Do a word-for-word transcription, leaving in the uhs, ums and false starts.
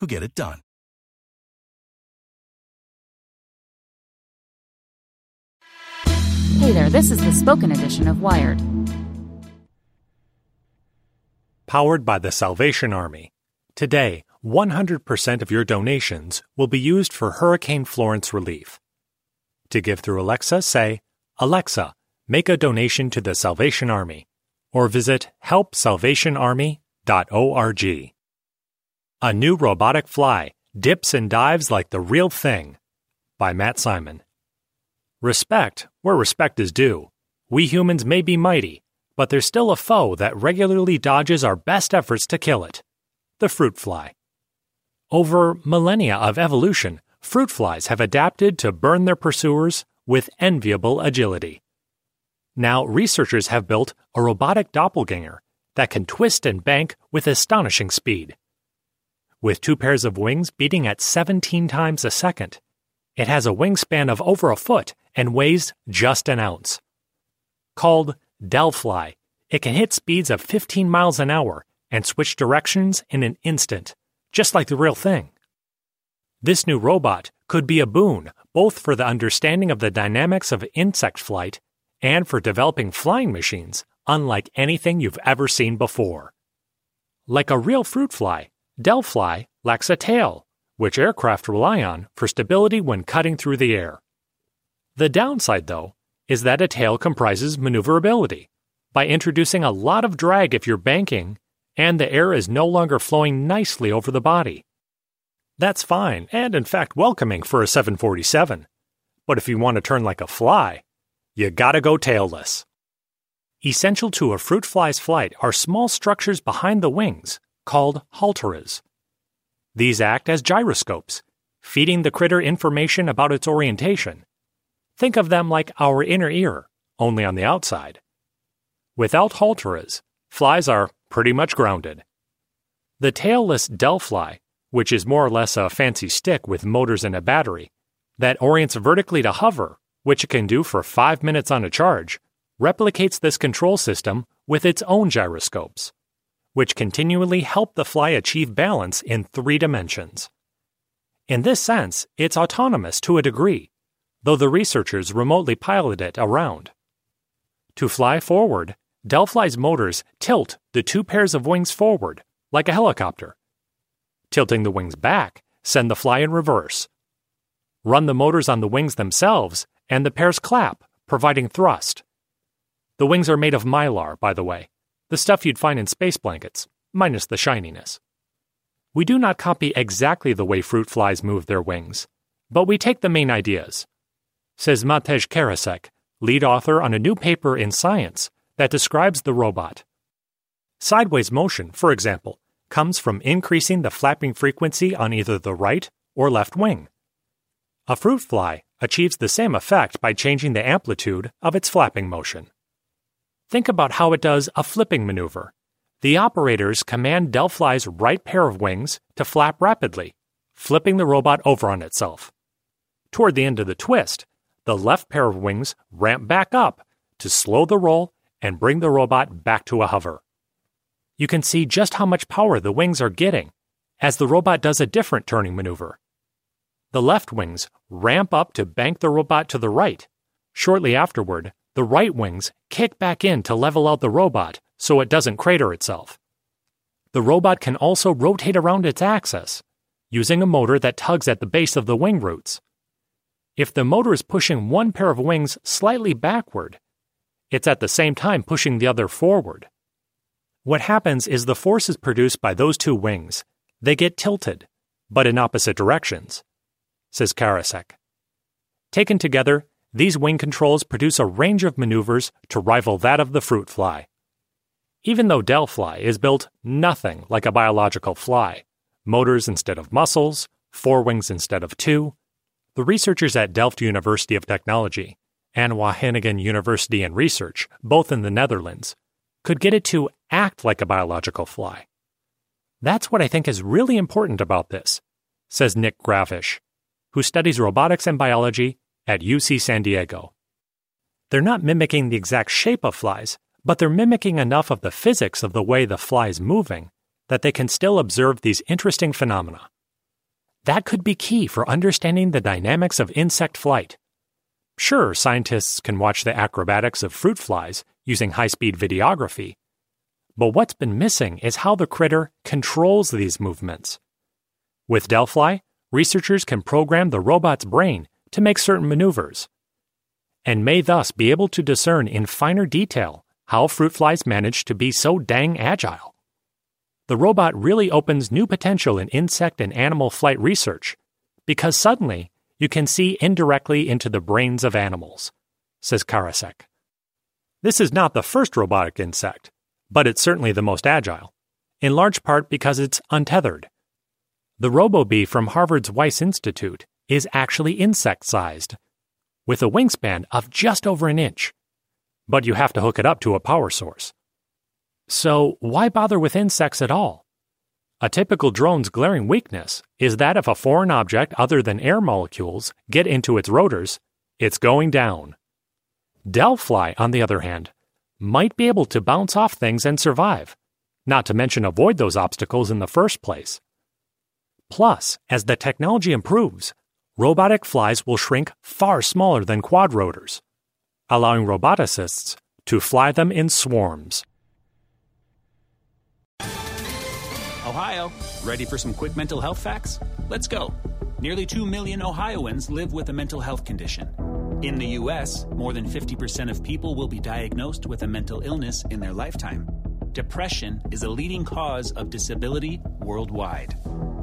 who get it done. Hey there, this is the spoken edition of Wired. Powered by the Salvation Army. Today, one hundred percent of your donations will be used for Hurricane Florence relief. To give through Alexa, say, "Alexa, make a donation to the Salvation Army," or visit help salvation army dot org. A new robotic fly dips and dives like the real thing, by Matt Simon. Respect where respect is due. We humans may be mighty, but there's still a foe that regularly dodges our best efforts to kill it: the fruit fly. Over millennia of evolution, fruit flies have adapted to burn their pursuers with enviable agility. Now researchers have built a robotic doppelganger that can twist and bank with astonishing speed. With two pairs of wings beating at seventeen times a second, it has a wingspan of over a foot and weighs just an ounce. Called DelFly, it can hit speeds of fifteen miles an hour and switch directions in an instant, just like the real thing. This new robot could be a boon both for the understanding of the dynamics of insect flight and for developing flying machines unlike anything you've ever seen before. Like a real fruit fly, DelFly lacks a tail, which aircraft rely on for stability when cutting through the air. The downside, though, is that a tail comprises maneuverability, by introducing a lot of drag if you're banking, and the air is no longer flowing nicely over the body. That's fine, and in fact welcoming for a seven forty-seven. But if you want to turn like a fly, you gotta go tailless. Essential to a fruit fly's flight are small structures behind the wings, called halteres. These act as gyroscopes, feeding the critter information about its orientation. Think of them like our inner ear, only on the outside. Without halteres, flies are pretty much grounded. The tailless DelFly, which is more or less a fancy stick with motors and a battery, that orients vertically to hover, which it can do for five minutes on a charge, replicates this control system with its own gyroscopes, which continually help the fly achieve balance in three dimensions. In this sense, it's autonomous to a degree, though the researchers remotely pilot it around. To fly forward, DelFly's motors tilt the two pairs of wings forward, like a helicopter. Tilting the wings back, send the fly in reverse. Run the motors on the wings themselves, and the pairs clap, providing thrust. The wings are made of Mylar, by the way, the stuff you'd find in space blankets, minus the shininess. We do not copy exactly the way fruit flies move their wings, but we take the main ideas, says Matej Karasek, lead author on a new paper in Science that describes the robot. Sideways motion, for example, comes from increasing the flapping frequency on either the right or left wing. A fruit fly achieves the same effect by changing the amplitude of its flapping motion. Think about how it does a flipping maneuver. The operators command DelFly's right pair of wings to flap rapidly, flipping the robot over on itself. Toward the end of the twist, the left pair of wings ramp back up to slow the roll and bring the robot back to a hover. You can see just how much power the wings are getting as the robot does a different turning maneuver. The left wings ramp up to bank the robot to the right. Shortly afterward, the right wings kick back in to level out the robot so it doesn't crater itself. The robot can also rotate around its axis, using a motor that tugs at the base of the wing roots. If the motor is pushing one pair of wings slightly backward, it's at the same time pushing the other forward. What happens is the forces produced by those two wings, they get tilted, but in opposite directions, says Karasek. Taken together, these wing controls produce a range of maneuvers to rival that of the fruit fly. Even though DelFly is built nothing like a biological fly, motors instead of muscles, forewings instead of two, the researchers at Delft University of Technology and Wageningen University and Research, both in the Netherlands, could get it to act like a biological fly. That's what I think is really important about this, says Nick Gravish, who studies robotics and biology at U C San Diego. They're not mimicking the exact shape of flies, but they're mimicking enough of the physics of the way the fly is moving that they can still observe these interesting phenomena. That could be key for understanding the dynamics of insect flight. Sure, scientists can watch the acrobatics of fruit flies using high-speed videography, but what's been missing is how the critter controls these movements. With DelFly, researchers can program the robot's brain to make certain maneuvers, and may thus be able to discern in finer detail how fruit flies manage to be so dang agile. The robot really opens new potential in insect and animal flight research, because suddenly you can see indirectly into the brains of animals, says Karasek. This is not the first robotic insect, but it's certainly the most agile, in large part because it's untethered. The RoboBee from Harvard's Wyss Institute is actually insect-sized, with a wingspan of just over an inch, but you have to hook it up to a power source. So why bother with insects at all? A typical drone's glaring weakness is that if a foreign object other than air molecules get into its rotors, it's going down. DelFly, on the other hand, might be able to bounce off things and survive, not to mention avoid those obstacles in the first place. Plus, as the technology improves, robotic flies will shrink far smaller than quadrotors, allowing roboticists to fly them in swarms. Ohio, ready for some quick mental health facts? Let's go. Nearly two million Ohioans live with a mental health condition. In the U S, more than fifty percent of people will be diagnosed with a mental illness in their lifetime. Depression is a leading cause of disability worldwide.